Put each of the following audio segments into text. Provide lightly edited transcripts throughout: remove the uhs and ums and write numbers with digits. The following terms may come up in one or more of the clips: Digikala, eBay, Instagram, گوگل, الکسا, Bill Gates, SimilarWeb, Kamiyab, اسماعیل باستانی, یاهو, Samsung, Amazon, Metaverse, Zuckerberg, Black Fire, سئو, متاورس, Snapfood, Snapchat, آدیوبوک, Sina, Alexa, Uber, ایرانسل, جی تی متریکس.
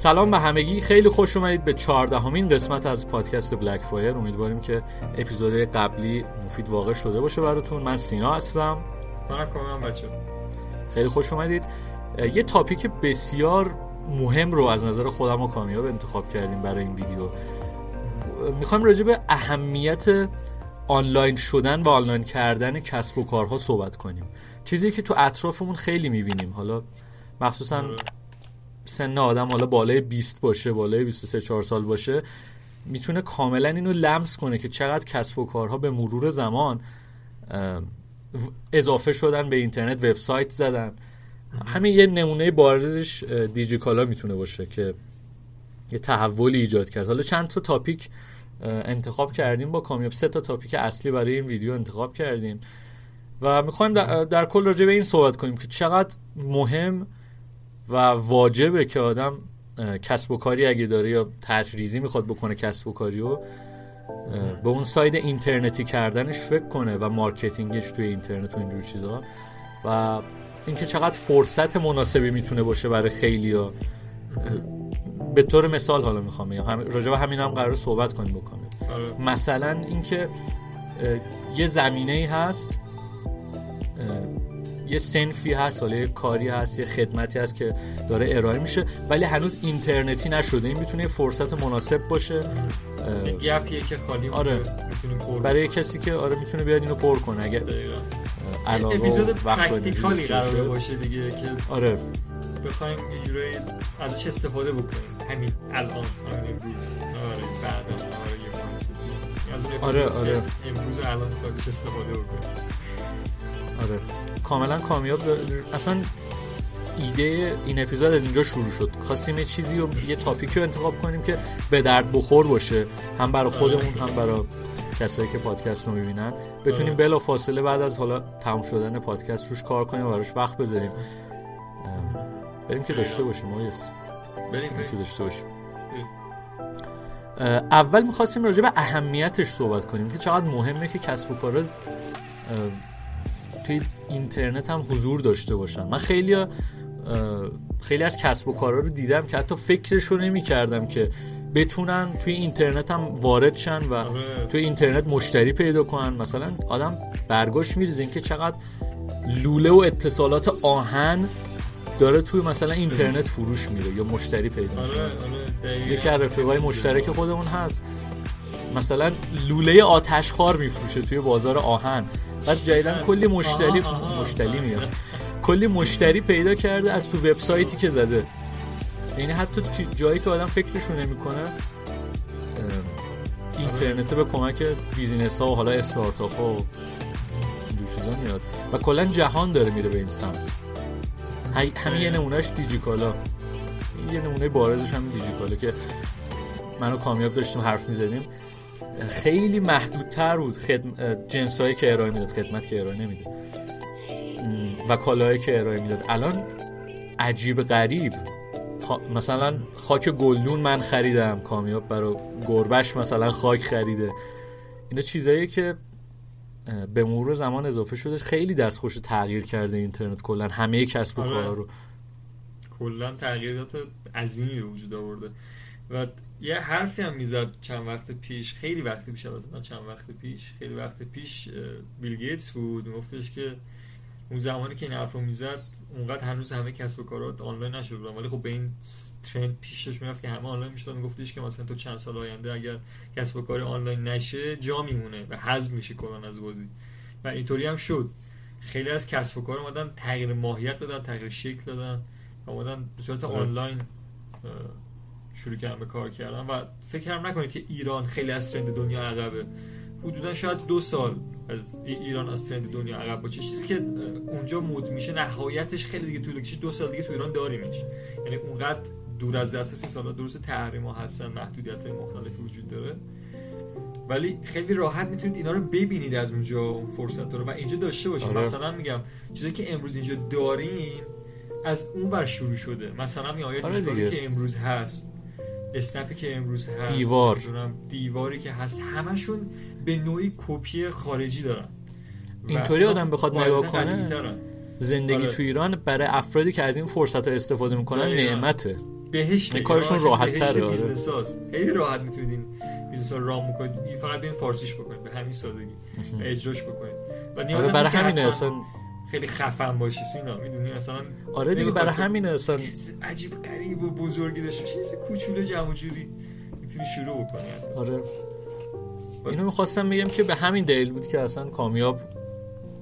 سلام به همگی، خیلی خوش اومدید به 14مین قسمت از پادکست بلک فایر. امیدواریم که اپیزود قبلی مفید واقع شده باشه براتون. من سینا هستم. من کامم بچه. خیلی خوش اومدید. یه تاپیک بسیار مهم رو از نظر خودم و کامیاب انتخاب کردیم برای این ویدیو. میخوایم راجع به اهمیت آنلاین شدن و آنلاین کردن کسب و کارها صحبت کنیم. چیزی که تو اطرافمون خیلی میبینیم، حالا مخصوصاً سن آدم حالا بالای 20 باشه، بالای 23-4 سال باشه، میتونه کاملا اینو لمس کنه که چقدر کسب و کارها به مرور زمان اضافه شدن، به اینترنت وبسایت زدن. همین یه نمونه بارزش دیجیکالا میتونه باشه که یه تحولی ایجاد کرد. حالا چند تا تاپیک انتخاب کردیم با کامیاب، 3 تا تاپیک اصلی برای این ویدیو انتخاب کردیم و میخوایم در کل راجع به این صحبت کنیم که چقدر مهم و واجبه که آدم کسب و کاری اگه داره یا تجریزی میخواد بکنه کسب و کاریو، به اون ساید اینترنتی کردنش فکر کنه و مارکتینگش توی اینترنت و اینجور چیزا، و اینکه چقدر فرصت مناسبی میتونه باشه برای خیلیا. به طور مثال حالا میخوام بگم، راجع به همین هم قراره صحبت کنیم بکنیم. مثلا اینکه یه زمینه‌ای هست، یه صنفی هست، حالا یه کاری هست، یه خدمتی هست که داره ارائه میشه ولی هنوز اینترنتی نشده. این میتونه یه فرصت مناسب باشه، گپیه که خالی میتونه برای کسی که میتونه بیاد اینو پر کنه. اگه اپیزود پرکتیکالی قراره باشه دیگه که بخوایم یه جورایی ازش استفاده بکنیم همین الان، بعدا امروز الان ازش استفاده بکنیم. کاملا کامیاب اصلا ایده این اپیزود از اینجا شروع شد. خواستیم یه چیزی و یه تاپیکی رو انتخاب کنیم که به درد بخور باشه، هم برای خودمون هم برای کسایی که پادکست رو میبینن، بتونیم بلا فاصله بعد از حالا تموم شدن پادکست روش کار کنیم و براش وقت بذاریم. بریم که داشته باشیم. بریم که داشته باشیم. اول می‌خواستیم راجع به اهمیتش صحبت کنیم که چقدر مهمه که کسب و کارا توی اینترنت هم حضور داشته باشن. من خیلی از کسب و کارا رو دیدم که حتی فکرشو نمی‌کردم که بتونن توی اینترنت هم وارد شن و توی اینترنت مشتری پیدا کنن. مثلا آدم برگاش می‌ریزه که چقدر لوله و اتصالات آهن داره توی مثلا اینترنت فروش میره یا مشتری پیدا میشه. یکی از رفیقای مشترک خودمون هست مثلا لوله آتشخوار میفروشه توی بازار آهن، بعد جدیدن کلی مشتری میاد، کلی مشتری پیدا کرده از تو وبسایتی که زده. یعنی حتی تو جایی که آدم فکرشو نمیکنه اینترنت به کمک بیزینس ها و حالا استارتاپ ها و اینجور چیزا میاد و کلا جهان داره میره به این سمت. همین یه نمونهش دیجیکالا، یه نمونه بارزش همین دیجیکالا که من و کامیاب داشتیم حرف میزدیم. خیلی محدودتر بود جنسایی که ارائه میداد، خدمت که ارائه نمیده و کالایی که ارائه میداد. الان عجیب غریب مثلا خاک گلدون من خریدم، کامیاب برای گربش مثلا خاک خریده. اینا چیزاییه که به مرور زمان اضافه شده. خیلی دستخوش تغییر کرده اینترنت، کلا همه کسب و کارا رو کلا تغییرات عظیمی وجود آورده. و یه حرفی هم میزد خیلی وقت پیش بیل گیتس بود، میگفتش که اون زمانی که این حرف رو میزد اونقدر هنوز همه کسب و کارات آنلاین نشده بودن، ولی خب به این ترند پیشش میرفت که همه آنلاین میشدن. میگفتش که مثلا تو چند سال آینده اگر کسب و کار آنلاین نشه جا میمونه و هضم میشه کلا از بازی. و اینطوری هم شد، خیلی از کسب و کار اومدن تغییر ماهیت دادن، تغییر شکل دادن و اومدن به صورت آنلاین شروع کردن به کار کردن. و فکر هم نکنید که ایران خیلی از ترند دنیا عقبه، حدودا شاید 2 سال از ایران از ترند دنیا عقب باشه. چیزی که اونجا مود میشه نهایتش خیلی دیگه طول کشید، 2 سال دیگه تو ایران داریمش. یعنی اونقدر دور از دسترس سالا درست تحریما هستن، محدودیت های مختلفی وجود داره، ولی خیلی راحت میتونید اینا رو ببینید از اونجا، اون فرصت رو و اینجا داشته باشید. مثلا میگم چیزی که امروز اینجا داریم از اونور شروع شده. مثلا میگم آیا چیزی که امروز هست، اسنپی که امروز هست، دیواری که هست، همشون به نوعی کپی خارجی دارن. اینطوری آدم بخواد نگاه کنه زندگی تو ایران برای افرادی که از این فرصت استفاده میکنن نعمته. بهشت کارشون راحت تره. بیزنس هاست خیلی راحت میتونید بیزنس ها رام بکنید، فقط بریم فارسیش بکنید به همین سادگی و اجراش بکنید. و نیاز هم برای همین اصلا خیلی خفن باشی سینا، میدونی مثلا آره دیگه برای همین اصلا عجیب غریب و بزرگی داشته باشه، چیز کوچولو جمع جوری میتونی شروع بکنی. آره اینو می‌خواستم بگم که به همین دلیل بود که اصلا کامیاب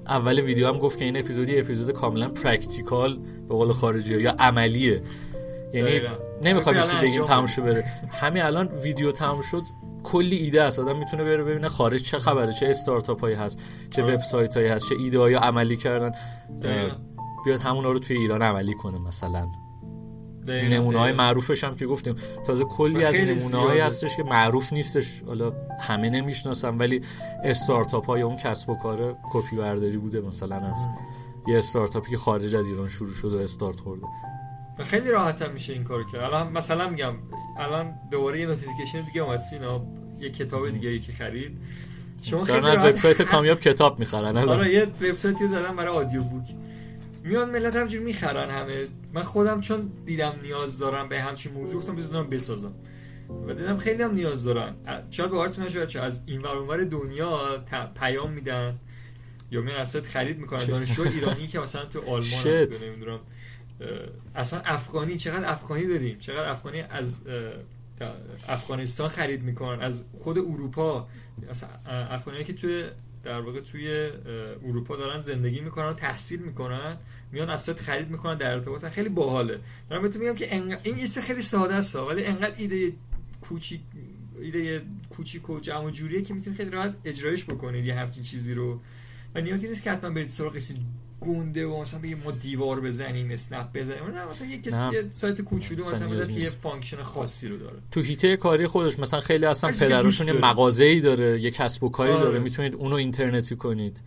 اول ویدیو هم گفت که این اپیزود کاملا پرکتیکال به قول خارجی‌ها یا عملیه، یعنی نمیخوام چیزی بگیم تموم شو بره. همین الان ویدیو تموم شد کلی ایده است، آدم میتونه بره ببینه خارج چه خبره، چه استارتاپ هایی هست، چه وبسایت هایی هست، چه ایده هایی عملی کردن، بیاد همونا رو توی ایران عملی کنه. مثلا نمونه های معروفش هم که گفتیم، تازه کلی از نمونه هایی هستش که معروف نیستش، حالا همه نمیشناسن، ولی استارتاپ های اون کسب و کار کپی برداری بوده مثلا از یه استارتاپی که خارج از ایران شروع شد و استارت خورده. خیلی راحت هم میشه این کارو کرد. الان مثلا میگم الان دوباره یه نوتیفیکیشن دیگه اومد سینا، یه کتاب دیگه ای که خرید شما خیلی راحت وبسایت کامیاب کتاب میخرن. آره یه وبسایتی زدن برای آدیو بوک، میان ملت همینجوری میخرن همه. من خودم چون دیدم نیاز دارم به همچین موضوع، گفتم بذارم بسازم و دیدم خیلی هم نیاز دارن. چرا باورتون نشه از اینور اونور دنیا پیام میدن یا من اصلا خرید میکنن دانشجو ایرانی که مثلا تو آلمان نمیدونم اصلا افغانی، چقدر افغانی داریم، چقدر افغانی از افغانستان خرید میکنن، از خود اروپا، اصلا افغانی که توی در واقع توی اروپا دارن زندگی میکنن و تحصیل میکنن، میان از سایت خرید میکنن، در ارتباطن. خیلی باحاله. دارم بهتون میگم که این ایسته خیلی ساده است ولی انقدر ایده کوچیک و جمع و جوریه که میتونید خیلی راحت اجرایش بکنید یه همچین چیزی رو، و نیازی نیست که حتما برید سراغ گونده و مثلا بگیم ما دیوار بزنیم، اسنپ بزنیم، نه مثلا یه سایت کوچولو مثلا بزنیم که یه فانکشن خاصی رو داره تو هیته کاری خودش. مثلا خیلی اصلا پدرشون یه مغازه‌ای داره، یه کسب و کاری داره، میتونید اونو اینترنتی کنید.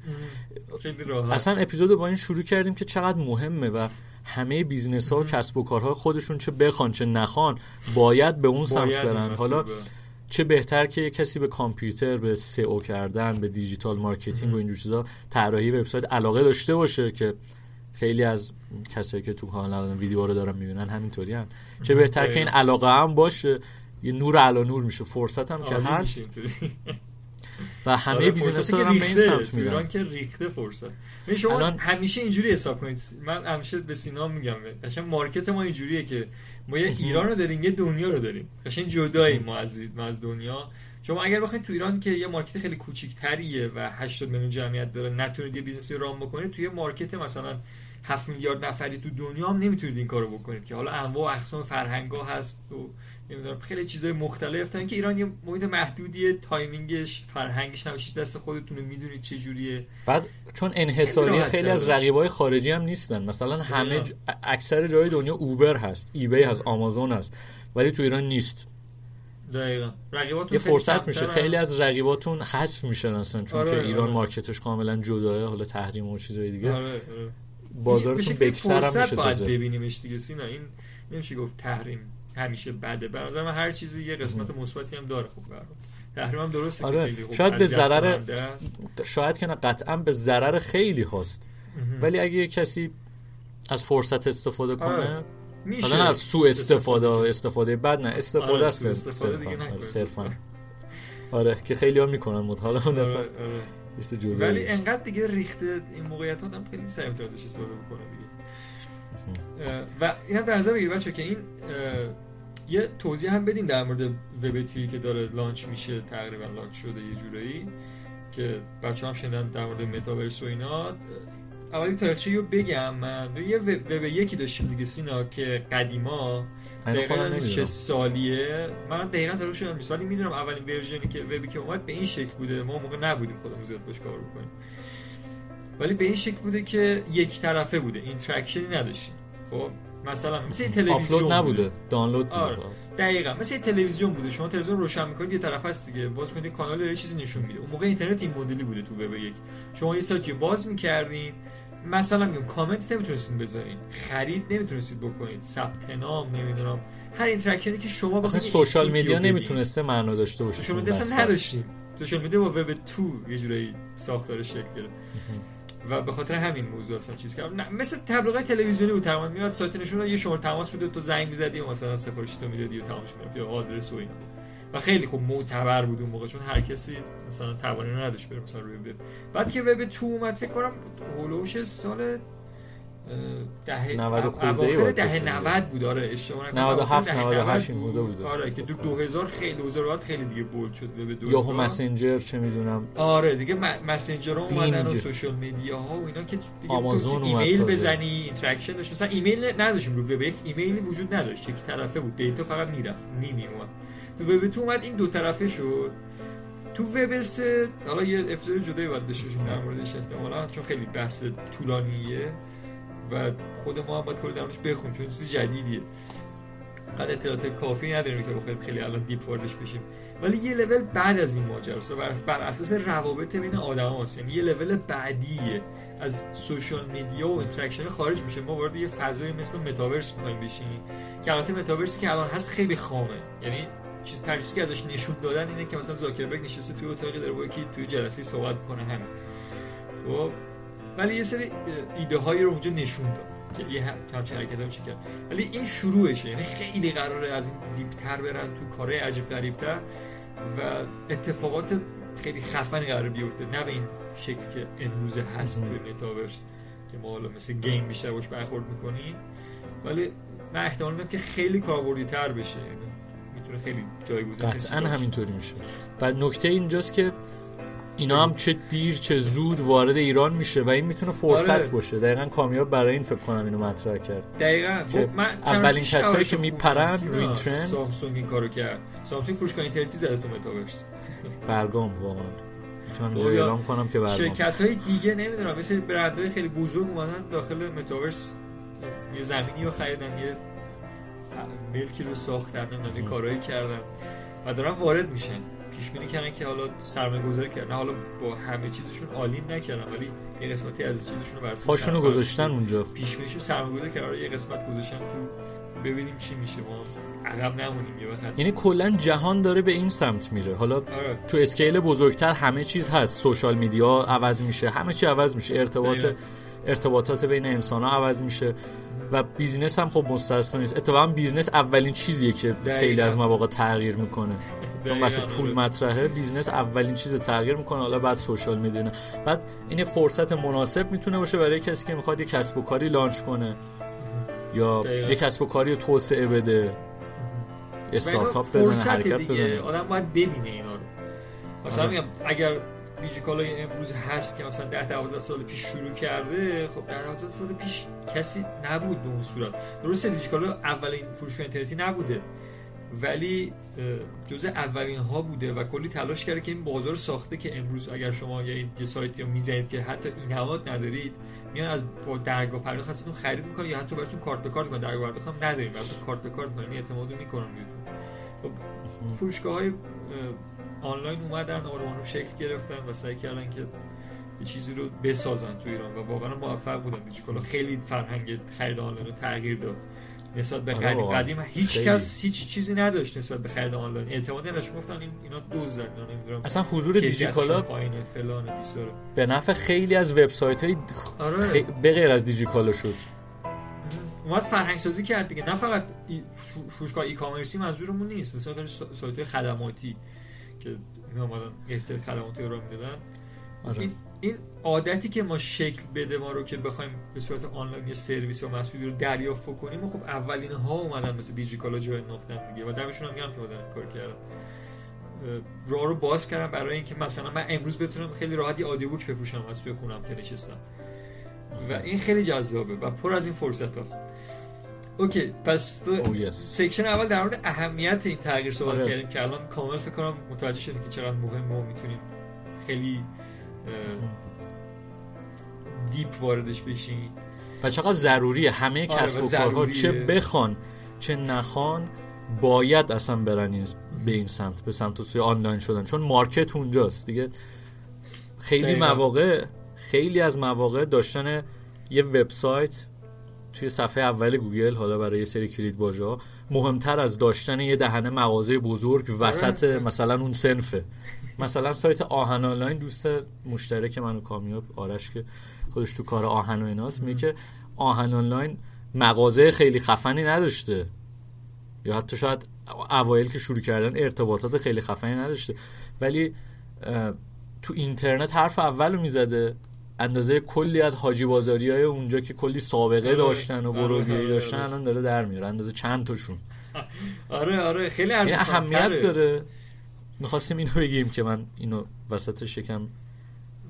اصلا اپیزودو با این شروع کردیم که چقدر مهمه و همه بیزنس‌ها و کسب و کارهای خودشون چه بخوان چه نخوان باید به اون سمت برن. حالا چه بهتر که یک کسی به کامپیوتر، به سئو کردن، به دیجیتال مارکتینگ و اینجور چیزا، طراحی وبسایت علاقه داشته باشه که خیلی از کسایی که تو کانال ویدیو رو دارن میبینن همینطوری ان. چه بهتر که این علاقه هم باشه، یه نور علی نور میشه، فرصت هم که هست و همه بیزنس‌ها هم به این سمت میرن. ایران که ریخته فرصت. یعنی شما همیشه اینجوری حساب کنید. من همیشه به سینا میگم قشنگ مارکت ما اینجوریه که ما یه ایران رو داریم یه دنیا رو داریم، قشنگ جداییم ما از دنیا. شما اگر بخواید تو ایران که یه مارکت خیلی کوچیک‌تریه و 80 میلیون جمعیت داره نتونید یه بیزنسی رام بکنید، توی مارکت مثلا 7 میلیارد نفری تو دنیا هم نمیتونید این کارو بکنید که حالا انواع و اقسام فرهنگ‌ها هست و نمیدونم خیلی چیزای مختلف تا که ایران یه محیط محدودیه، تایمینگش، فرهنگش هم دست خودتونه، میدونید چه جوریه. بعد چون انحصاری خیلی از رقیبای خارجی هم نیستن، مثلا همه اکثر جای دنیا اوبر هست، ایبی هست، آمازون هست، ولی تو ایران نیست. دقیقاً رقیباتون یه فرصت میشه، خیلی از رقیباتون حذف میشن اصلا چون که ایران مارکتش کاملا جداه، حالا تحریم و چیزای دیگه. بازارتون بهتر هم میشه. بعد ببینیمش دیگه سینا، این نمیشه گفت تحریم همیشه بده. به نظر من هر چیزی یه قسمت مثبتی هم داره. خوب برام تحریم هم درسته. آره. که شاید به ضرر، شاید که نه قطعا به ضرر خیلی هست، ولی اگه کسی از فرصت استفاده کنه میشه. حالا نه سوء استفاده بد، نه استفاده است، استفاده دیگه نه صرفا. آره که خیلی‌ها میکنن حالا اون اصلا بیشتر جوری، ولی انقدر دیگه ریخته این موقعیت آدم خیلی سعی می‌کنه استفاده بکنه دیگه. و اینم در نظر بگیرید بچه‌ها که این یه توضیح هم بدیم در مورد وب تری که داره لانچ میشه، تقریبا لانچ شده یه جورایی که بچه‌ها هم شنیدن در مورد متاورس و اینا. اولی تاریخچه رو بگم من. یه وب یکی داشتیم دیگه سینا که قدیما دقیقاً 6 سالیه، من دقیقاً تاریخش رو نمی‌دونم، ولی می‌دونم اولین ورژنی که وبی که اومد به این شکل بوده. ما موقع نبودیم خودمون زیاد باش کار بکنیم، ولی به این شکل بوده که یک طرفه بوده، اینتراکشنی نداشتیم. خب مثلا مثل تلویزیون آپلود نبوده، دانلود بود. آره. دقیقاً مثل تلویزیون بوده، شما تلویزیون روشن می‌کنید یه طرف هست دیگه، باز می‌کنید کانال یه چیزی نشون میده. اون موقع اینترنت این مدلی بوده تو وب یک. شما یه سایتی باز می‌کردین، مثلا میگم کامنت نمی‌تونستید بذارید، خرید نمی‌تونستید بکنید، ثبت نام نمی‌دونم، هر اینتراکشنی که شما مثلا سوشال مدیا نمی‌تونسته معنا داشته باشه. شما دست نداشتید. سوشال مدیا با وب 2 یه جوری ساختار شکل گرفت. و به خاطر همین موضوع اصلا چیز کردم. مثل تبلیغات تلویزیونی بود، تمام میاد سایت نشون یه شماره تماس میداد، تو زنگ میزدی مثلا سفارش تو میدادی و تماس میرفت یا آدرس و اینا، و خیلی خوب معتبر بود اون موقع، چون هر کسی مثلا توانایی نداشت بره مثلا روی وب. بعد که وب 2 اومد فکر کنم هولوش سال 90 خورده دهه 90 بود، آره اشتباه نکنم 97 98 این بوده بود، آره که 2000 خیلی 2000 خیلی دیگه بولد شد به دو یاهو مسنجر چه میدونم، آره دیگه مسنجر ها اومدن و سوشال مدیا ها و اینا که دیگه آمازون ایمیل بزنی اینتراکشن داشت، مثلا ایمیل نداشتیم رو وب، ایمیلی وجود نداشت، یک طرفه بود، دیتا فقط میرفت نمیومد. تو وب 2 اومد این دو طرفه شد. تو وب 3 حالا یه اپیزود جدایی باید داشته باشیم در موردش احتمالاً، چون خیلی بحث طولانیه و خود ما هم باید کلی درمونش بخونیم چون چیز جدیدیه، قد اطلاعات کافی نداریم که بخوایم خیلی الان دیپ واردش بشیم. ولی یه لول بعد از این ماجراست، بر اساس روابط بین آدماست، یعنی یه لول بعدیه، از سوشال مدیا و اینتراکشن خارج میشه، ما وارد یه فضای مثل متاورس می‌خوایم بشیم که البته متاورسی که الان هست خیلی خامه، یعنی چیز تریسی که ازش نشون دادن اینه که مثلا زاکربرگ نشسته توی اتاقی داره با یکی توی جلسه صحبت می‌کنه همین، خب ولی یه سری ایده هایی رو اونجا نشون داد که یه همچین حرکت هم شکرد، ولی این شروعشه، یعنی خیلی قراره از این دیپتر برن تو کارهای عجیب غریبتر و اتفاقات خیلی خفن قراره بیفته، نه به این شکل که امروز هست به متاورس که ما حالا مثل گیم بیشتر باش برخورد میکنیم، ولی من احتمال میدم که خیلی کاربردی تر بشه، یعنی میتونه خیلی جایگزین قطعا همینطوری میشه. بعد نکته اینجاست که اینا هم چه دیر چه زود وارد ایران میشه و این میتونه فرصت باشه. دقیقاً کامیاب برای این فکر کنم اینو مطرح کرد. دقیقاً اولین کسایی که میپرن روی ترند سامسونگ این کارو کرد. سامسونگ فروشگاه اینترنتی زده تو متاورس. برگام واقعاً. چون اعلام کنم که برگام. شرکت‌های دیگه نمیدونم مثل برندهای خیلی بزرگ اومدن داخل متاورس یه زمینی رو خریدن، یه ملکی رو ساختن، این کارایی کردن و دارن وارد میشن. پیش بینی کردن که حالا سرمایه گذاری کردن، حالا با همه چیزشون عالی نکردن ولی یه قسمتی از چیزشون رو برسه پاشونو گذاشتن اونجا، پیش بینیشو سرمایه گذاری کردن، یه قسمت گذاشتن تو ببینیم چی میشه، ما عقب نمونیم یه وقت. یعنی کلا جهان داره به این سمت میره، حالا آره. تو اسکیل بزرگتر همه چیز هست، سوشال میدیا عوض میشه، همه چی عوض میشه، ارتباطات بین انسان ها عوض میشه و بیزینس هم خب مستثنا نیست. اتفاقا بیزینس اولین چیزیه که خیلی از مواقع تغییر میکنه، چون واسه پول مطرحه، بیزنس اولین چیز تغییر میکنه، حالا بعد سوشال میدونه. بعد این فرصت مناسب میتونه باشه برای کسی که میخواد یک کسب و کاری لانچ کنه یا یک کسب و کاری رو توسعه بده، استارتاپ بزنه، حرکت بزنه. آدم باید ببینه اینا رو. مثلا میگم اگر دیجیکالا امروز هست که مثلا 10-12 سال پیش شروع کرده، خب 10-12 سال پیش کسی نبود به اون صورت. درسته دیجیکالا اولین فروشگاه اینترنتی نبوده، ولی جزء اولین ها بوده و کلی تلاش کرده که این بازار ساخته که امروز اگر شما یه سایتی رو میزنید که حتی این حواد ندارید، میان از درگاه پرداخت هستتون خرید میکنن یا حتی براتون کارت به کارت میکنن، درگاه پرداخت هم نداریم براتون کارت به کارت میکنن، اعتمادو میکنن بیتون. فروشگاه های آنلاین اومدن آرومانو شکل گرفتن و سعی کردن که یه چیزی رو بسازن تو ایران و واقعا موفق بودن. دیجیکالا خیلی فرهنگ خرید آنلاین رو تغییر داد نسبت به قدیم، هیچ کس هیچ چیزی نداشت نسبت به خرید آنلاین، اعتماد نداشت، گفتن اینا دوز زدن نمیدونم، اصلا حضور دیجیکالا به نفع خیلی از وبسایت‌های آره. به غیر از دیجیکالا شد، اومد فرهنگ سازی کرد دیگه، نه فقط فروشگاه ای کامرسی منظورمون نیست، مثلا سایت‌های خدماتی که اینا اومدن استر خدماتی رو میدادن، آره. این عادتی که ما شکل بده ما رو که بخوایم به صورت آنلاین یه سرویس یا محصولی رو دریافت کنیم، خب اولین ها اومدن مثل دیجیکالا جای نقطه‌ن دیگه و دمشون هم میگم که بودن کار کردن، راه رو باز کردم برای اینکه مثلا من امروز بتونم خیلی راحت یه آدیوبوک بفروشم از توی خونم که نشستم و این خیلی جذابه و پر از این فرصت‌هاست. اوکی پس تو سیکشن اول در مورد اهمیت این تغییر صحبت کردیم که الان کامل فکر کنم متوجه شدیم که چقدر مهمه و میتونیم خیلی دیپ واردش بشین و چقدر ضروریه همه کسب و کارها چه بخوان چه نخوان باید اصلا برن به این سمت، به سمت و سوی آنلاین شدن، چون مارکت اونجاست دیگه. خیلی مواقع خیلی از مواقع داشتن یه وبسایت توی صفحه اول گوگل، حالا برای یه سری کلیدواژه‌ها مهمتر از داشتن یه دهنه مغازه بزرگ وسط مثلا اون صنفه. مثلا سایت آهن آنلاین، دوست مشترک من و کامیاب آرش که خودش تو کار آهن و ایناست، میگه که آهن آنلاین مغازه خیلی خفنی نداشته، یا حتی شاید اوایل که شروع کردن ارتباطات خیلی خفنی نداشته، ولی تو اینترنت حرف اولو میزده، اندازه کلی از حاجی بازاریای اونجا که کلی سابقه داشتن و بروگری داشتن الان داره در میاره، اندازه چند تاشون. آره خیلی اهمیت داره. می‌خواستیم اینو بگیم که من اینو وسط شکم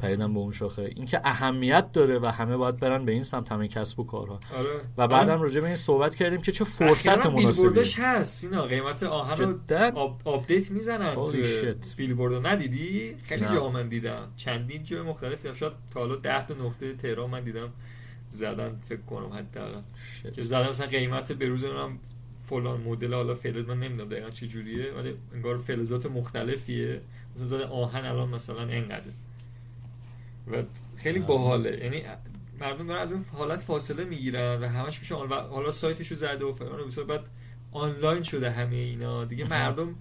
پریدم به اون شاخه، این که اهمیت داره و همه باید برن به این سمت، همه کسب و کارها. و بعدم راجع به این صحبت کردیم که چه فرصت مناسبی بیلبوردش هست. اینا قیمت آهن رو آپدیت میزنن توی بیلبوردو، ندیدی؟ خیلی جا من دیدم، چندین جای مختلف دیدم، شاید تا حالا 10 تا نقطه تهران من دیدم زدن، فکر کنم حداقل که زدن مثلا قیمت به روز اونم فلان مدل، حالا فعلا من نمیدونم دقیقاً چه جوریه، ولی انگار فلزات مختلفیه، مثلا زدن آهن الان مثلا اینقدره و خیلی باحاله، یعنی مردم دارن از اون حالت فاصله میگیرن و همش میشه و حالا سایتشو زده و فلان و بسار، بعد آنلاین شده همه اینا دیگه. مردم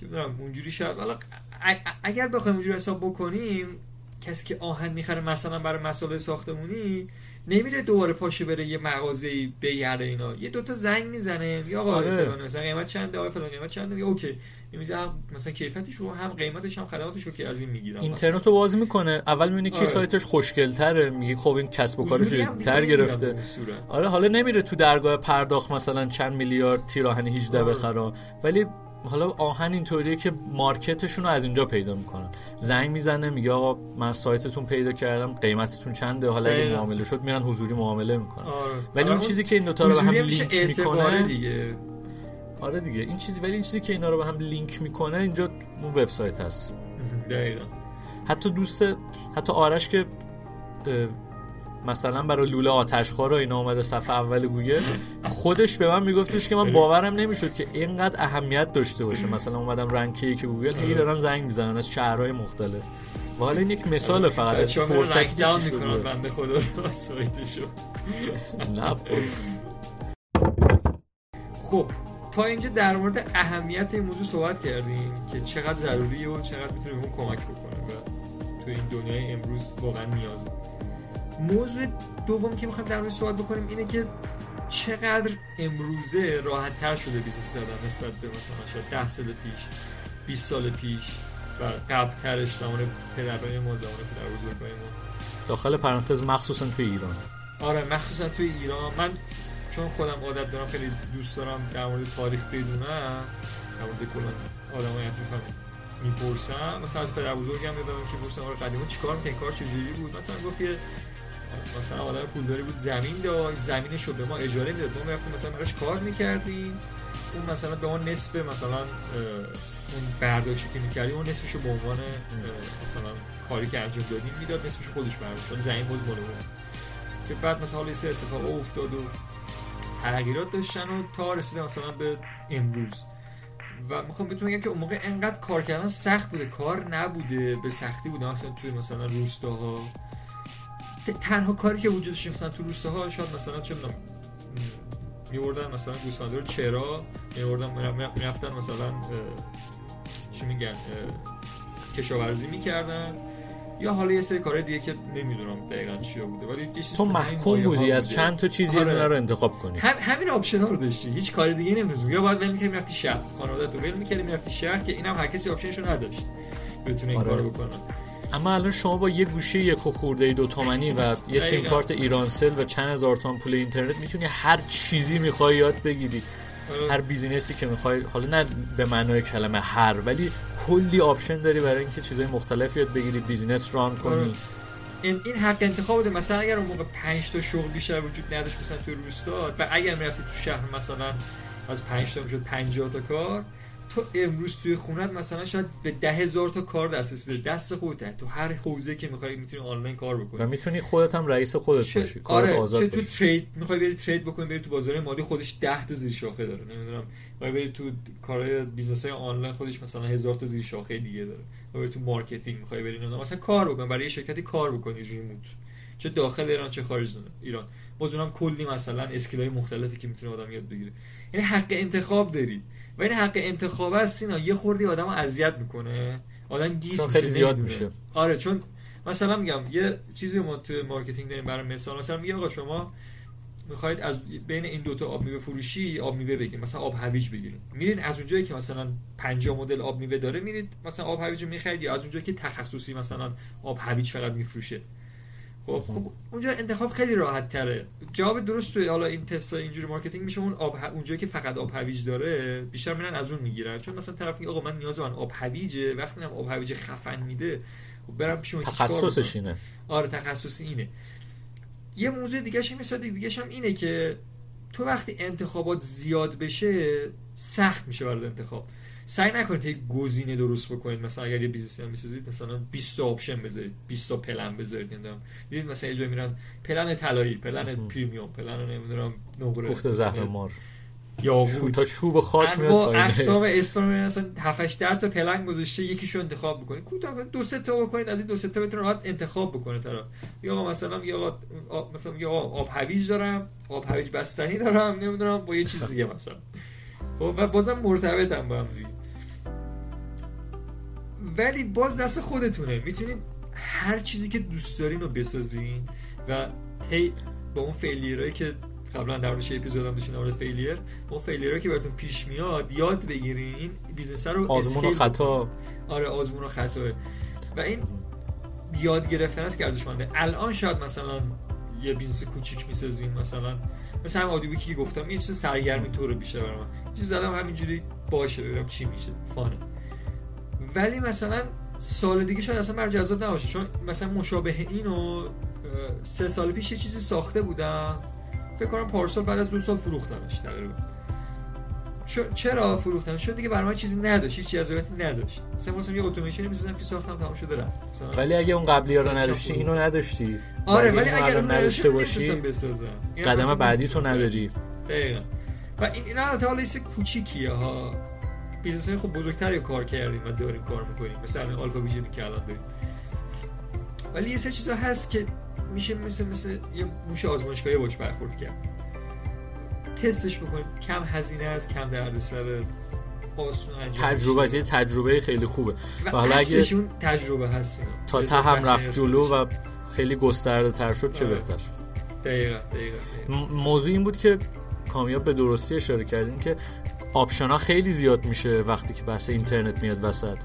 چه می‌دونم اونجوری شد. حالا اگر بخوایم اونجوری حساب بکنیم، کسی که آهن میخره مثلا برای مساله ساختمونی نمیره دوباره پاشه بره یه مغازه‌ای بگیره، اینا یه دوتا زنگ میزنه یا آقا فلان مثلا قیمت چنده، آقا فلان قیمت چنده، یا اوکی می‌ذارم مثلا کیفیتش رو هم قیمتش هم خدماتش رو که از این میگیرم. اینترنت رو باز میکنه، اول می‌بینی که سایتش خوشگل‌تره، میگه خب این کسب و کارش تر گرفته. آره حالا نمیره تو درگاه پرداخت مثلا چند میلیارد تیراهن 18 بخره، ولی حالا آهن اینطوریه که مارکتشون رو از اینجا پیدا میکنن، زنگ میزنه میگه آقا من سایتتون پیدا کردم قیمتتون چنده، حالا اگه معامله شد میرن حضوری معامله میکنن. ولی اون چیزی که این دوتا رو به هم لینک میکنه دیگه، آره دیگه این چیزی، ولی این چیزی که اینا رو به هم لینک میکنه اینجا اون وبسایت هست. دقیقاً. حتی آرش که مثلا برای لوله آتشخوار رو اینا اومده صفحه اول گوگل، خودش به من میگفتش که من باورم نمیشد که اینقدر اهمیت داشته باشه. مثلا اومدم رنکی که گوگل هی دارن زنگ میزنن از شهرهای مختلف. و حالا این یک مثال فقط از فرصتی که میکنن بنده خدا رو سایتشو. خب تا اینجا در مورد اهمیت این موضوع صحبت کردیم که چقدر ضروریه و چقدر میتونه بهمون کمک بکنه و تو این دنیای امروز واقعا نیازه. موضوع دوم که میخوایم در موردش صحبت بکنیم اینه که چقدر امروزه راحت تر شده بیزنس زدن نسبت به مثلا شاید 10 سال پیش، 20 سال پیش و قبل ترش، زمان پدرهای ما، زمان پدربزرگای ما. داخل پرانتز مخصوصا توی ایران. آره مخصوصا توی ایران. من چون خودم عادت دارم، خیلی دوست دارم در مورد تاریخ بدونم، در مورد کلا آدمای اطرافم میپرسم، مثلا از پدربزرگم میدونم که مثلا آره قدیما چیکار می‌کرد، کار چجوری بود، مثلا گفت مثلا آدم پولداری بود، زمین داشت، زمینش رو به ما اجاره میداد، ما میرفتیم مثلا براش کار میکردیم، اون مثلا به ما نصف مثلا اون برداشتی که میکردیم اون نصفش رو به عنوان مثلا کاری که انجام دادیم میداد، نصفش خودش برمی‌داشت، زمین باز مال اون، که بعد مثلا یه سری اتفاقا افتاد و تغییرات داشتن و تا رسیدیم مثلا به امروز. و میخوام بهتون بگم که اون موقع انقدر کار کردن سخت بوده، کار نبوده به سختی بوده، مثلا توی مثلا روستاها تنها کاری که وجود داشت مثلا تو روستاها شاید مثلا چه می‌دونم می‌وردن مثلا گوسفندا رو چرا می‌وردن، می‌رفتن مثلا چی میگن کشاورزی می‌کردن، یا حالا یه سری کارهای دیگه که نمی‌دونم دقیقاً چیا بوده، ولی تو محکوم بودی از چند تا چیز یه دونه رو انتخاب کنی، همین آپشن‌ها رو داشتی، هیچ کار دیگه نمی‌تونی، یا باید ول می‌کردی می‌رفتی شهر، خانواده‌ت رو ول می‌کردی می‌رفتی شهر که اینم هر کسی آپشنش رو نداشت بتونه این کارو بکنه. اما الان شما با یه گوشی یک خورده 2 تومانی و یه سیم کارت ایرانسل و چند هزار تومان پول اینترنت میتونی هر چیزی میخوای یاد بگیری، هر بیزینسی که میخوای، حالا نه به معنای کلمه هر، ولی کلی آپشن داری برای اینکه چیزای مختلف یاد بگیری، بیزینس ران کنی. این حق انتخاب بوده. مثلا اگر اون موقع 5 تا شغل بیشتر وجود نداشت مثلا تو روستا، و اگر میرفتی تو شهر مثلا از 5 تا شد 50 تا کار، تو امروز توی خونت مثلا شاید به 10,000 تا کار دسترسی داری، دست خودت تو هر حوزه که می‌خوای می‌تونی آنلاین کار بکنی و می‌تونی خودت هم رئیس خودت باشی، کارت آزاد باشه. چه تو ترید می‌خوای بری ترید بکنی، بری تو بازار مالی خودش 10 تا زیر شاخه داره، نمی‌دونم می‌خوای بری تو کارهای بیزنس‌های آنلاین خودش مثلا 1000 تا زیر شاخه دیگه داره، می‌خوای بری تو مارکتینگ، می‌خوای بری مثلا کار بکنی برای شرکتی، کار بکنی ریموت، چه داخل ایران چه خارج ایران. باز اونم کلی مثلا اسکیل‌های مختلفی که میتونه آدم یاد بگیره. یعنی حق انتخاب داری و این حق انتخاب است سینا یه خوردی آدمو اذیت میکنه، آدم گیج میشه، خیلی زیاد میشه. آره چون مثلا میگم یه چیزی ما تو مارکتینگ داریم برای مثال، مثلا میگه آقا شما میخواید از بین این دوتا آب میوه فروشی آب میوه بگیرید، مثلا آب هویج بگیرید، میرین از اونجایی که مثلا 50 مدل آب میوه داره میرید مثلا آب هویج رو میخرید، یا از اونجایی که تخصصی مثلا آب هویج فقط میفروشه. خب اونجا انتخاب خیلی راحت تره. جواب درست توی حالا این تست اینجوری مارکتینگ میشه اون آب اونجایی که فقط آب هویج داره بیشتر میرن از اون میگیرن، چون مثلا طرف میگه آقا من نیاز من آب هویجه، وقتی من آب هویج خفن میده خب برم پیش اون تخصصش اینه. آره تخصص اینه. یه موضوع دیگه شم مثلا دیگه هم اینه که تو وقتی انتخابات زیاد بشه سخت میشه برای انتخاب. سعی نکنید یک گزینه درست بکنید، مثلا اگر یه بیزنسی می‌سازید مثلا 20 تا آپشن بذارید، 20 تا پلن بذارید. دیدید مثلا یه جایی میرن پلن طلایی، پلن پریمیوم، پلن نمیدونم نوبره، کوفته زهر مار، یا تا چوب خاک میاد پایین. با اقسام اسلام مثلا 7 8 تا پلن گذاشته، یکیشو انتخاب بکنید، کوتاه دو سه تا بکنید، از این دو سه تا بتون راحت انتخاب بکنه طرف. یا مثلا یا مثلا یا آب هویج دارم، آب هویج بستنی دارم، نمیدونم با یه چیز دیگه مثلا. و بازم مرتبطم با هم دیگه. ولی باز دست خودتونه، میتونید هر چیزی که دوست دارین رو بسازین و تی با اون فیلیرایی که قبلا در اون اپیزودم داشتیم در مورد فیلیر، اون فیلیرایی که براتون پیش میاد یاد بگیرین، این بیزنس رو آزمون و خطا. آره آزمون و خطا و این یاد گرفتن است که ارزشمنده. الان شاید مثلا یه بیزنس کوچیک میسازین، مثلا آدیویی که گفتم یه چیز سرگرمی طور بیشه برام، چیز زدم همینجوری باشه ببینم چی میشه فانه. ولی مثلا سال دیگه شاید اصلا بر جذاب نباشه، چون مثلا مشابه اینو 3 سال پیش یه چیزی ساخته بودم، فکر کنم پارسال بعد از 2 سال فروختمش تقریبا. چرا فروختمش؟ چون دیگه برام چیزی نداشت، هیچ جذابیتی نداشت. مثلا یه اتوماسیون می‌سازم که ساختم تمام شده رفت. ولی اگه اون قبلی‌ها رو نداشتی، اینو نداشتی. آره ولی اگه اون نداشته باشی قدم بعدی تو نداری. دقیقاً. و اینا تا لیست کوچیکیه ها. بیزنس‌های خوب بزرگتری کار کردیم و داریم کار می‌کنیم، مثلا این آلفا ویژنی که الان داریم. ولی یه سری چیزا هست که میشه مثل یه موش آزمایشگاهی باش برخورد کرد. تستش بکنید، کم هزینه است، کم دردسره، آسون انجام. تجربه خیلی خوبه. و حالا اگه تجربه هست تا هم رفت جلو و خیلی گسترده تر شد چه بهتر. دقیقاً. موضوع این بود که کامیاب به درستی اشاره کردیم که آپشن ها خیلی زیاد میشه وقتی که بحث اینترنت میاد وسط.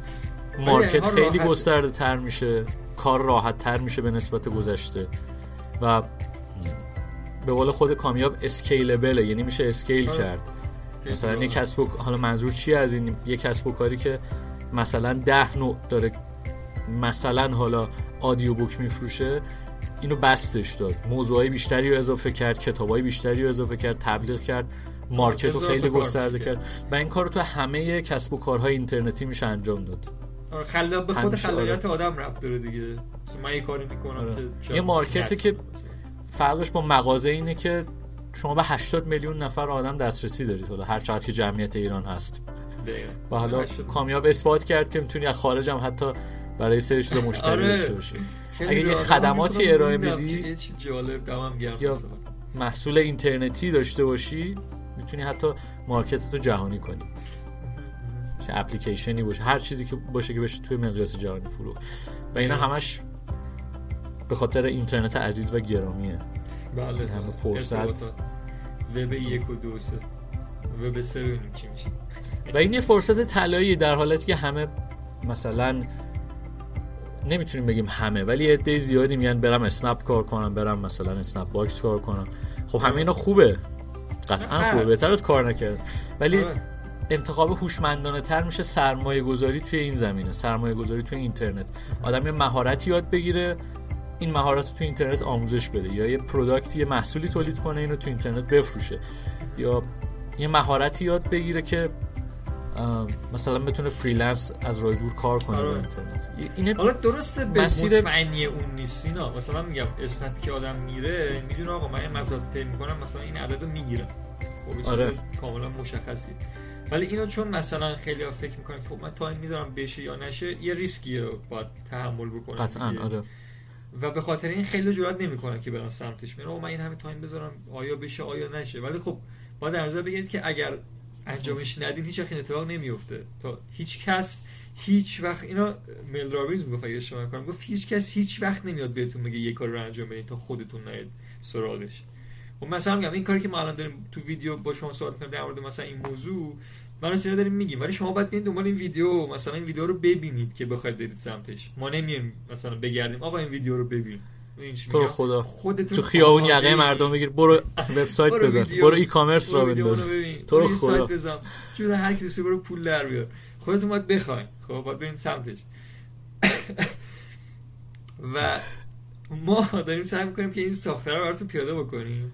مارکت خیلی گسترده تر میشه، کار راحت تر میشه به نسبت گذشته و به قول خود کامیاب اسکیلبله، یعنی میشه اسکیل کرد. مثلا یک کسب حالا منظور چیه از این؟ یک کسب و کاری که مثلا 10 نوع داره، مثلا حالا آدیو بوک میفروشه، اینو بستش داد، موضوعای بیشتری رو اضافه کرد، کتابای بیشتری رو اضافه کرد، تبلیغ کرد، مارکت رو خیلی گسترده کرد و این کارو تو همه کسب و کارهای اینترنتی میشه انجام داد. آره خلاق به خود خلاقیت آدم ربط داره دیگه. مثلا من یه کاری میکنم که یه مارکتی که فرقش با مغازه اینه که شما به 80 میلیون نفر آدم دسترسی دارید، حالا هر چقدر که جمعیت ایران هست. و حالا کامیاب اثبات کرد که میتونی از خارج هم حتی برای سری چیزا مشتری داشته باشی. اگه یه خدماتی ارائه بدی، جالب تمام گرم، یا محصول اینترنتی داشته باشی، میتونی حتی مارکتت رو جهانی کنی. چه اپلیکیشنی باشه، هر چیزی که باشه که بشه توی مقیاس جهانی فروخت. و اینا همش به خاطر اینترنت عزیز و گرامیه. بله همه فرصت وب 1 و 2 و 3 وب 3 ببینیم چی میشه. و این یه فرصت طلایی در حالتی که همه مثلا نمیتونیم بگیم همه، ولی یه عده زیادی میگن برم اسنپ کار کنم، برم مثلا اسنپ باکس کار کنم. خب همه اینا خوبه، قطعا خوبه، بهتر از کار نکردن، ولی انتخاب هوشمندانه تر میشه سرمایه گذاری توی این زمینه، سرمایه گذاری توی اینترنت. آدم یه مهارتی یاد بگیره، این مهارت رو تو اینترنت آموزش بده، یا یه پروداکتی، یه محصولی تولید کنه، اینو تو اینترنت بفروشه، یا یه مهارتی یاد بگیره که مثلا بتونه فریلنس از راه دور کار کنه با اینترنت. این حالا درسته به مطمئنی اون نیست اینا. مثلا میگم اسنپی که آدم میره میدونه آقا من این مزاد تیم میکنم، مثلا این عددو میگیرم، خب چیز کاملا مشخصی. ولی اینو چون مثلا خیلی‌ها فکر میکنن خب من تایم میذارم بشه یا نشه، یه ریسکیه باید تحمل بکنم. قطعاً آره. و به خاطر این خیلی جرئت نمیکنن که برن سمتش. میگن من این همه تایم بذارم آیا بشه آیا نشه. ولی خب باید در نظر بگیرید که اگر انجامش ندین هیچ وقت اتفاق نمیفته. تا هیچ کس هیچ وقت اینا ملراویز میگفت اگه شما کار میگفت هیچ کس هیچ وقت نمیاد بهتون میگه یه کار رو انجام بدین تا خودتون نید سراغش. و مثلا میگم این کاری که ما الان داریم تو ویدیو با شما صحبت می‌کنیم در مورد مثلا این موضوع ما رو سینا داریم میگیم، ولی شما باید برید دنبال این ویدیو، مثلا این ویدیو رو ببینید که بخواید برید سمتش. ما نمیایم مثلا بگردیم آقا این ویدیو رو ببین، تو خدا خودت تو خیابون یقه مردم بگیر برو وبسایت بزن، برو ای کامرس را بنداز، تو رو خدا وبسایت بزن چون هر کسی برو پول در بیار، خودتون باید بخواید. خب باید برید سمتش. و ما داریم سعی می‌کنیم که این ساختار رو براتون پیاده بکنیم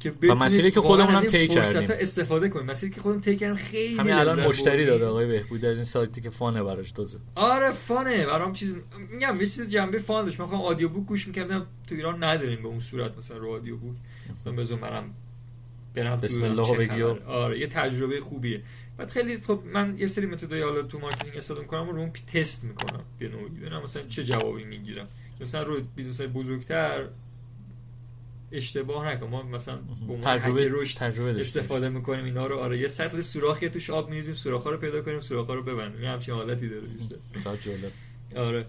که و مسیری که خودمون هم طی کردیم استفاده کنیم، مسیری که خودمون طی کردیم. خیلی همین الان مشتری داره آقای بهبود از این سایتی که فانه براش تازه. آره فانه برام چیز میگم یه چیز جنبه فان داشت. من خودم آدیو بوک گوش می‌کردم، تو ایران نداریم به اون صورت مثلا رو آدیو بوک. من بزن منم برام بسم الله بگیو. آره یه تجربه خوبیه. بعد خیلی خب من یه سری متدای حالا تو مارکتینگ استفاده می‌کنم و رو اون تست می‌کنم به نوعی ببینم مثلا چه جوابی می‌گیرم. مثلا روی بیزنس‌های بزرگتر اشتباه نکنم. ما مثلا تجربه استفاده می‌کنیم اینا رو. آره یه سطل سوراخی توش آب می‌ریزیم، سوراخ‌ها رو پیدا کنیم، سوراخ‌ها رو ببندیم. همین حالتی داره دیگه. آره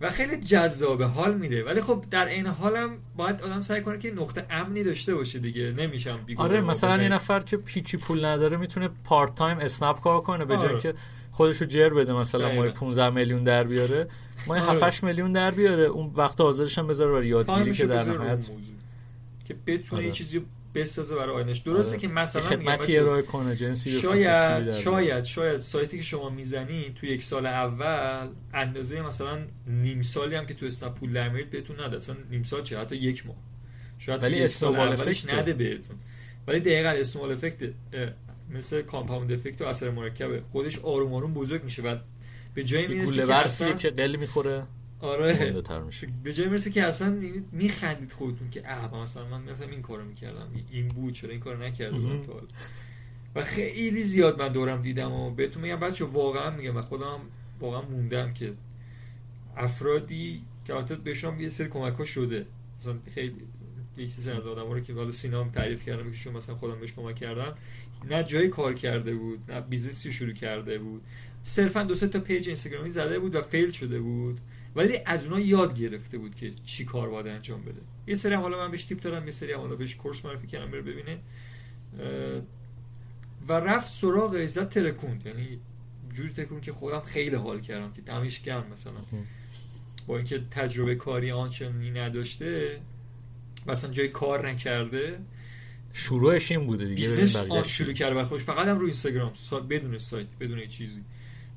و خیلی جذابه، حال میده. ولی خب در این حالم باید آدم سعی کنه که نقطه امنی داشته باشه دیگه. نمیشم بیگو. آره مثلا این نفر که پیچی پول نداره میتونه پارت تایم اسنپ کار کنه به جای که خودشو جر بده مثلا ما 15 میلیون در بیاره، ما 7-8 میلیون در بیاره. اون وقت حاضرش هم بذاره برای یادگیری که در نهایت که بتونه یه چیزی بسازه برای آینش. درسته که مثلا خدمتی ارائه کنه جنسی رو. شاید سایتی که شما میزنی تو یک سال اول اندازه مثلا نیم سالی هم که تو اسنپ پول درمیارید بهتون نده، مثلا نیم سال چه حتی یک ماه شاید، ولی استوال افکت نده بهتون. ولی دقیقاً استوال افکت مثل کامپاوند افکت و اثر مرکب خودش آروم آروم بزرگ میشه و به جای میرسه که اصلا که دل میخوره. آره به جای میرسه که اصلا میخندید خودتون که اه مثلا من میرفتم این کارو میکردم، این بود چرا این کارو نکردم تا حالا. و خیلی زیاد من دورم دیدم و بهتون میگم بچه واقعا میگم و خودم واقعا موندم که افرادی که البته بهشون یه سری کمک‌ها شده، مثلا خیلی یک سری از آدم‌ها رو که والا سینا هم تعریف کردم که شما مثلا خودم بهش کمک کردم، نه جایی کار کرده بود نه بیزنسی شروع کرده بود، صرفا 2-3 تا پیج اینستاگرامی زده بود و فیل شده بود، ولی از اونها یاد گرفته بود که چی کار باید انجام بده. یه سری حالا من بهش تیپ دادم، یه سری حالا بهش کورس معرفی کردم بره ببینه و رفت سراغ عزت ترکوند. یعنی جوری ترکوند که خودم خیلی حال کردم که تمیش کردم مثلا با اینکه تجربه کاری آنچنانی نداشته مثلا جای کار نکرده، شروعش این بوده دیگه ببین برگشت شروع کرد و خودش فقط هم رو اینستاگرام بدون سایت بدون چیزی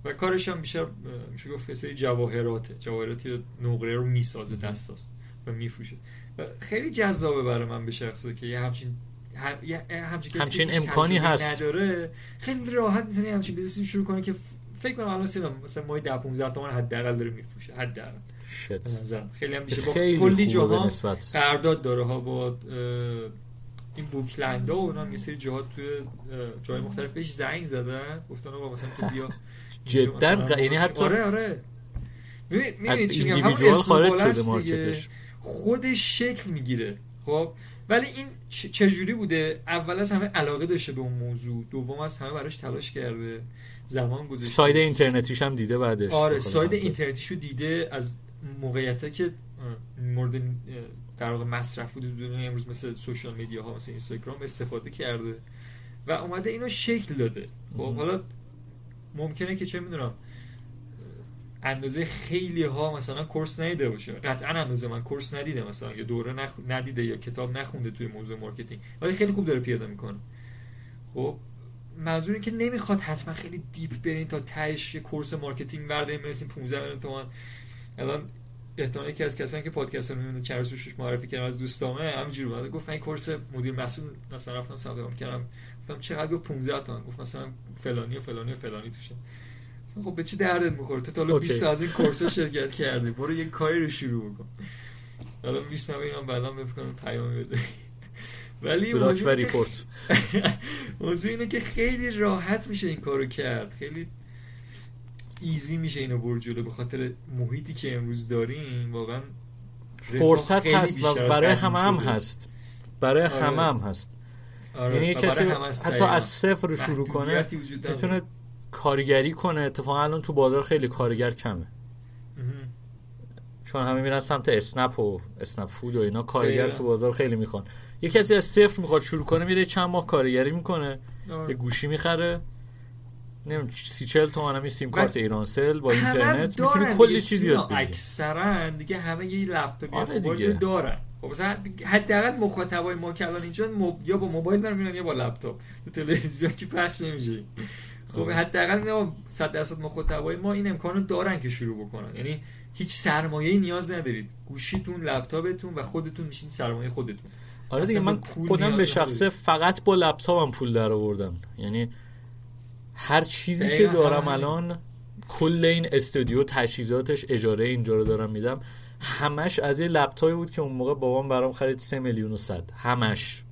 و کارش هم بیشتر میشه گفت فسای جواهراتی نقره رو میسازه دستاست و میفروشه. خیلی جذابه برای من به شخصه که یه همچین امکانی هست نداره. خیلی راحت میتونی همچین بیزنسی شروع کنی که فکر کنم الان سینا مثلا ماهی 10-15 تومن حداقل داره میفروشه، حداقل شد خیلی هم میشه با کلی جاها قرارداد داره ها با این بوکلندا و اونا. یه سری جاها توی جای مختلف بهش زنگ زدن گفتن آقا مثلا تو بیا جدا، یعنی حتی آره میبینید چی میگم، همون خارج شده مارکتش خودش شکل میگیره. خب ولی این چجوری بوده؟ اول از همه علاقه داشته به اون موضوع، دوم از همه براش تلاش کرده، زمان گذاشته، ساید اینترنتیش هم دیده بعدش. آره ساید اینترنتیشو دیده از موقعیتی که مورد در واقع مصرف بود دنیای امروز مثل سوشال مدیاها مثل اینستاگرام استفاده کرده و اومده اینو شکل داده. خب حالا ممکنه که چه میدونم اندازه خیلی ها مثلا کورس ندیده باشه، قطعا اندازه من کورس ندیده مثلا یا دوره ندیده یا کتاب نخونده توی موضوع مارکتینگ، ولی خیلی خوب داره پیاده میکنه. خب منظور این که نمیخواد حتما خیلی دیپ برین تا تهش کورس مارکتینگ بردارین برسین 15 میلیون تومان. الان احتمال یکی از کسایی که پادکست رو میبینن چند روز پیش معرفی کردم از دوستامه همینجوری بود گفت این کورس مدیر محصول مثلا رفتم ثبت کردم گفتم چقدر 15 تومن گفت مثلا فلانی و فلانی و فلانی توشه. خب به چه دردت میخوره تو تا 20 تا از این کورس‌ها شرکت کردی، برو یه کاری رو شروع بکن. حالا میشنم اینا بعداً فکر کنم پیامی بده. ولی موضوع ریپورت موضوع اینه که خیلی راحت میشه این کارو کرد، خیلی ایزی میشه اینو برد جلو به خاطر محیطی که امروز داریم. واقعا فرصت هست و برای همه هم هست، برای همه هم هست. یعنی کسی حتی از صفر شروع کنه میتونه کارگری کنه. اتفاقا الان تو بازار خیلی کارگر کمه، چون همه میرن سمت اسنپ و اسنپ فود و اینا. کارگر تو بازار خیلی میخوان. یه کسی از صفر میخواد شروع کنه، میره چند ماه کارگری میکنه، یه گوشی میخره، نمیدونم 30-40 تومن هم سیم کارت ایرانسل با اینترنت میتونه کلی چیز یاد بگیره. اکثرا دیگه همه یه لپتاپ موبایل دارن. خب مثلا حداقل مخاطبای ما که الان اینجا یا با موبایل دارن میرن یا با لپتاپ. تو تلویزیون که پخش نمیشه. خب حداقل 100% مخاطبای ما این امکانو دارن که شروع بکنن. یعنی هیچ سرمایه‌ای نیاز ندارید. گوشیتون، لپتاپتون و خودتون میشین سرمایه خودتون. آره دیگه، من خودم به شخصه فقط با لپتاپم پول درآوردم. یعنی هر چیزی که دارم الان، کل این استودیو، تجهیزاتش، اجاره اینجا رو دارم میدم، همش از یه لپتاپی بود که اون موقع بابام برام خرید 3,100,000. همش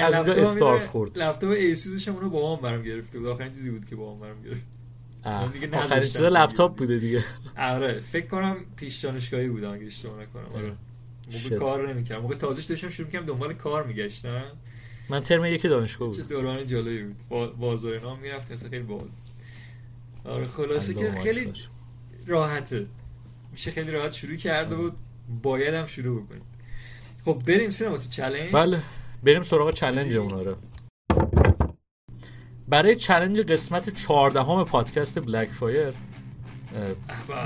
از اونجا استارت خورد. لپتاپ ایسوسش هم اونو بابام برام گرفته بود. آخرین چیزی بود که بابام برام گرفت. آخرین چیز لپتاپ بوده دیگه. آره فکر کنم پیش دانشگاهی بودم اگه اشتباه نکنم. آره موقع کار نمی‌کردم، موقع تازه داشتم شروع می‌کردم دنبال کار می‌گشتم. من ترم 1 دانشگاه بود. چه دوران جالبی بود. بازار اینا میرفت، اصلا خیلی باحال. آره خلاصه که خیلی راحته. میشه خیلی راحت شروع کرده بود. باید هم شروع بکنیم. خب بریم سینا واسه چالش. بله بریم سراغ چالشمون. آره برای چالش قسمت 14 پادکست بلک فایر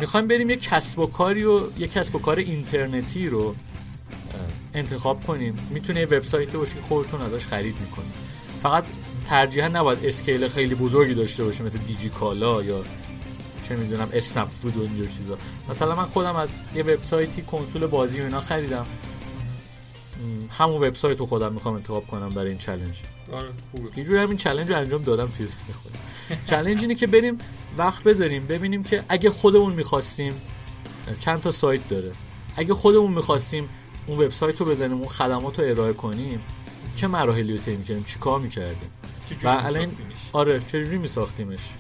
میخوایم بریم یک کسب و کاری و یک کسب و کار اینترنتی رو انتخاب کنیم. میتونه یه وبسایتی باشه که خودتون ازش خرید میکنید. فقط ترجیحاً نباید اسکیل خیلی بزرگی داشته باشه، مثل دیجیکالا یا چه میدونم اسنپ فود و اینجور چیزا. مثلا من خودم از یه وبسایتی کنسول بازی و اینا خریدم. همون وبسایت رو خودم میخوام انتخاب کنم برای این چالش. آره خوبه. یه جوری همین چالش رو انجام دادم توی ذهن خودم. چالش اینه که بریم وقت بذاریم ببینیم که اگه خودمون می‌خواستیم، چند تا سایت داره، اگه خودمون می‌خواستیم اون وبسایت رو بزنیم، اون خدمات رو ارائه کنیم، چه مراحلی رو طی می‌کردیم، چیکار می‌کردیم و الان آره چجوری می‌ساختیمش،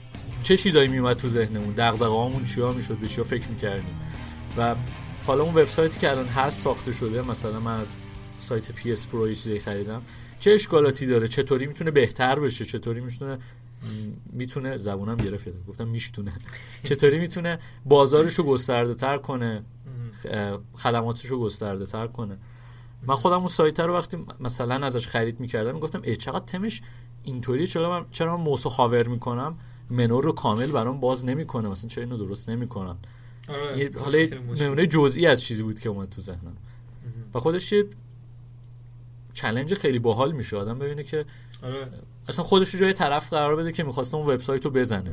چه چیزایی میومد تو ذهنمون، دغدغه‌هامون چیا میشد، به چیا فکر می‌کردیم. و حالا اون وبسایتی که الان هست ساخته شده، مثلا من از سایت PS Pro یه چیزی خریدم، چه اشکالاتی داره، چطوری میتونه بهتر بشه، چطوری میتونه زبونم گرفت کرد گفتم میشتونه، چطوری میتونه بازارشو گسترده تر کنه، خدماتشو گسترده تر کنه. من خودم اون سایت رو وقتی مثلا ازش خرید میکردم میگفتم ای چقدر تمش اینطوری، چرا من موس رو هاور میکنم منو رو کامل برام باز نمیکنه، مثلا چرا اینو درست نمیکنن. حالا نمونه جزئی از چیزی بود که اومد تو ذهنم و خودش چالش خیلی باحال میشه. آدم ببینه که اصلا خودش رو جای طرف قرار بده که می‌خواسته اون وبسایت رو بزنه.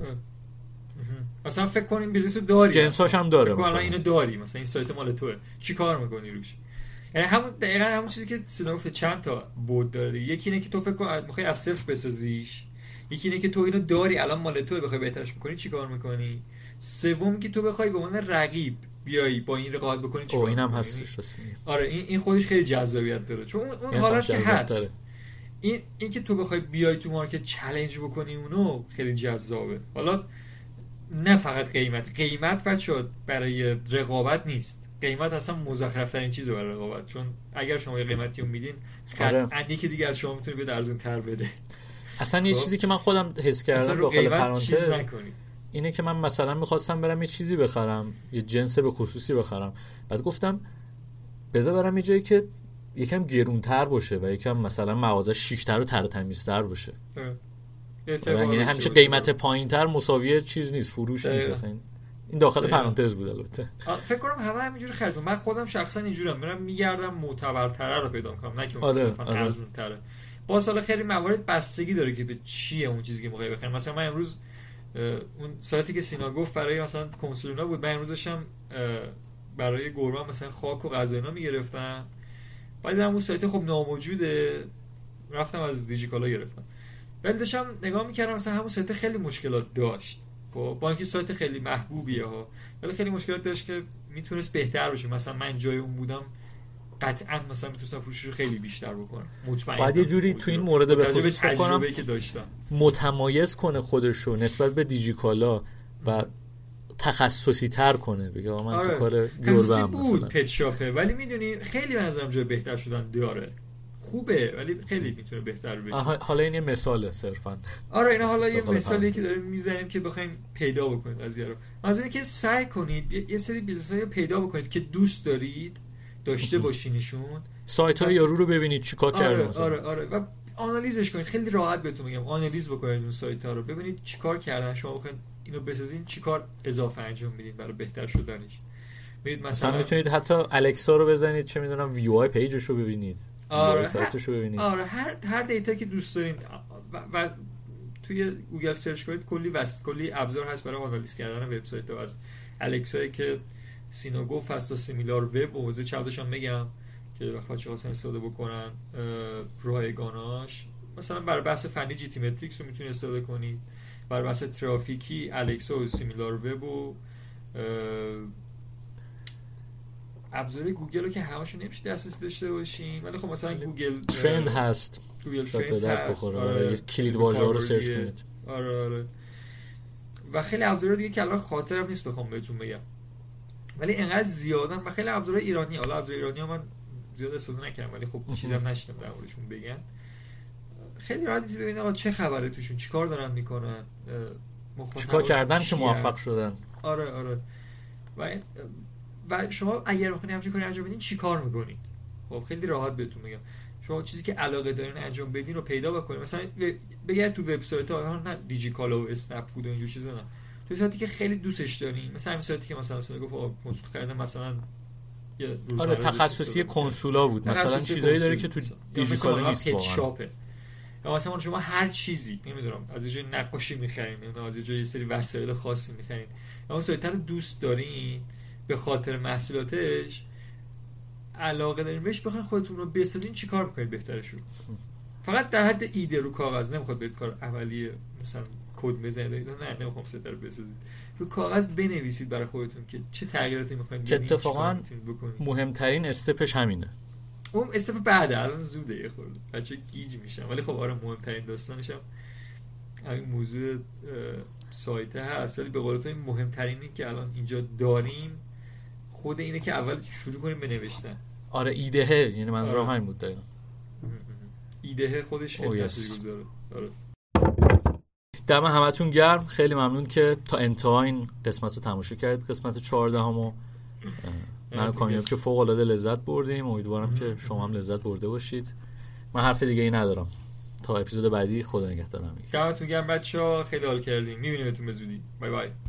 اصلا فکر کنین بیزنس رو داری، جنساش هم داره، مثلا اینو داری، مثلا این سایت مال توئه، چی کار می‌کنی روش. یعنی همون دقیقاً همون چیزی که سینوف چند تا بود داره. یکی اینه که تو فکر کن می‌خوای از صفر بسازیش، یکی اینه که تو اینو داری الان مال توئه بخوای بهترش بکنی چیکار می‌کنی، سوم که تو بخوای به عنوان رقیب بیایی با این رقابت بکنی چیکار. اینم هستش رسمی. آره این خودش خیلی جذابیت داره، چون اون حالت که هست این که تو بخوای بیای تو مارکت چالش بکنی اونو خیلی جذابه. حالا نه فقط قیمت بچه‌ها برای رقابت نیست، قیمت اصلا مزخرف‌ترین چیزه برای رقابت، چون اگر شما یه قیمتی رو میدین قطعاً یکی دیگه از شما میتونه به ارزان‌تر بده. اصلا یه چیزی که من خودم حس کردم داخل پرانتز اینه که من مثلا میخواستم برم یه چیزی بخرم، یه جنس به خصوصی بخرم، بعد گفتم بذار برم یه جایی که یکم گرونتر باشه و یکم مثلا مغازه شیکتر و ترتمیزتر باشه. یعنی همیشه قیمت پایینتر مساوی چیز نیست، فروش نیست. اصلا این داخل پرانتز بود. البته فکر کنم همه همینجوری خریدن. من خودم شخصا اینجورم، میرم میگردم معتبرتره رو پیدا میکنم، نه که مثلا ارزان‌تره. با سال خیلی موارد بستگی داره که به چیه اون چیزی که میخوای بخری. مثلا من امروز اون سایتی که سینا گفت برای مثلا کنسولونا بود، من امروزشم برای گربه مثلا خاک و غذا اینا میگرفتم، بعد دیدم اون سایت خب ناموجوده، رفتم از دیجیکالا گرفتم. ولی داشتم نگاه میکردم مثلا همون سایت خیلی مشکلات داشت، با اینکه سایت خیلی محبوبیه ها، ولی خیلی مشکلات داشت که میتونست بهتر بشه. مثلا من جای اون بودم قطعا مثلا میتونستم فروش رو خیلی بیشتر بکنم، مطمئن. بعد یه جوری تو این مورد به خصوص تجربه‌ای که داشتم متمایز کنه خودش رو نسبت به دیجیکالا و تخصصی تر کنه، بگه من آره. تو کار جوربم مثلا پت شاپه، ولی میدونی خیلی به نظرم جای بهتر شدن داره، خوبه ولی خیلی میتونه بهتر بشه. حالا این یه مثاله صرفا. آره اینا حالا یه مثالیه که داریم میزنیم که بخوایم پیدا بکنید قضیه رو. از اینکه سعی کنید یه سری بیزنس‌ها رو پیدا بکنید که دوست دارید داشته باشینشون، سایت‌های یارو رو ببینید چیکار کرده مثلا. آره و آنالیزش کنید. خیلی راحت بهتون میگم آنالیز بکنید اون سایت‌ها رو، ببینید چیکار کردن شما، بخواید اینو بسازین چیکار اضافه انجام میدید برای بهتر شدنش. می‌بینید مثلا میتونید حتی الکسا رو بزنید، چه می‌دونم ویو آی پیجش رو ببینید. آره سایتشو ببینید. آره هر دیتا که دوست دارین و توی گوگل سرچ کنید، کلی ابزار هست برای آنالیز کردن وبسایت‌ها، از الکسایی که سینا گفت هست تا سیمیلار وب و واسه چندتاشون میگم که بخواد چه واسه استفاده بکنن رایگاناش. مثلا برای بحث فنی جی تی متریکس رو میتونید استفاده کنید، برای بحث ترافیکی الکسا و سیمیلار وب و ابزار گوگل رو که همشون نمیشه دسترسی داشته باشیم، ولی خب مثلا گوگل ترند هست، گوگل ترند هست، آره کلید واژه‌ها رو سرچ کنید. آره و خیلی ابزار دیگه که الان خاطرم نیست بخوام بهتون بگم، ولی اینقدر زیادن و خیلی ابزار ایرانی. حالا ابزار ایرانی ها من زیاد استفاده نکردم، ولی خب چیزام نشینم در موردشون بگم. خیلی راحت میتونید ببینید آقا چه خبره توشون، چیکار دارن میکنن، چیکار کردن که موفق شدن. آره و شما اگر بخواید همچین کاری انجام بدین چیکار میکنید؟ خب خیلی راحت بهتون میگم، شما چیزی که علاقه دارین انجام بدین رو پیدا بکنید. مثلا بگردید تو وبسایت‌ها، نه دیجیکالا و اسنپ فود و اینجور چیزا، نه تو سایتی که خیلی دوستش دارین، مثلا همین سایتی که مثلا گفت کنسول خریدم مثلا یه آره تخصصی کنسولا بود، مثلا چیزایی داره که تو دیجیکالا نیست، پت شاپه، یا مثلا شما هر چیزی نمیدونم از یه نقاشی می‌خرید، از یه سری وسایل خاصی می‌خرید، اون سایت رو دوست دارین به خاطر محصولاتش علاقه دارین بهش، بخواین خودتون رو بسازین چیکار می‌کنید بهترش رو؟ فقط در حد ایده رو کاغذ، نمیخواد برید کار اولیه مثلا کد بزنید، نه نمیخوام سایت رو بسازید، رو کاغذ بنویسید برای خودتون که چه تغییراتی می‌خواید بدین. اتفاقاً مهمترین استپش همینه. اون استپ بعده، الان زوده یه خورده بچا گیج میشم، ولی خب آره مهمترین داستانش هم همین موضوع سایت هست. ولی به قول تو مهمترینی که الان اینجا داریم خود اینه که اول شروع کنیم به نوشتن. آره ایدهه، یعنی منظورم همین بود دقیقاً. ایدهه خودش خیلی تاثیر گذاره. آره. دم همتون گرم، خیلی ممنون که تا انتها این قسمت رو تماشا کردید، قسمت 14مو. من و کامیاب که فوق العاده لذت بردیم، امیدوارم که شما هم لذت برده باشید. من حرف دیگه ای ندارم. تا اپیزود بعدی خدا نگهدارتون. دمتون گرم بچه‌ها، خیلی حال کردیم. می‌بینیمتون بزودی. بای بای.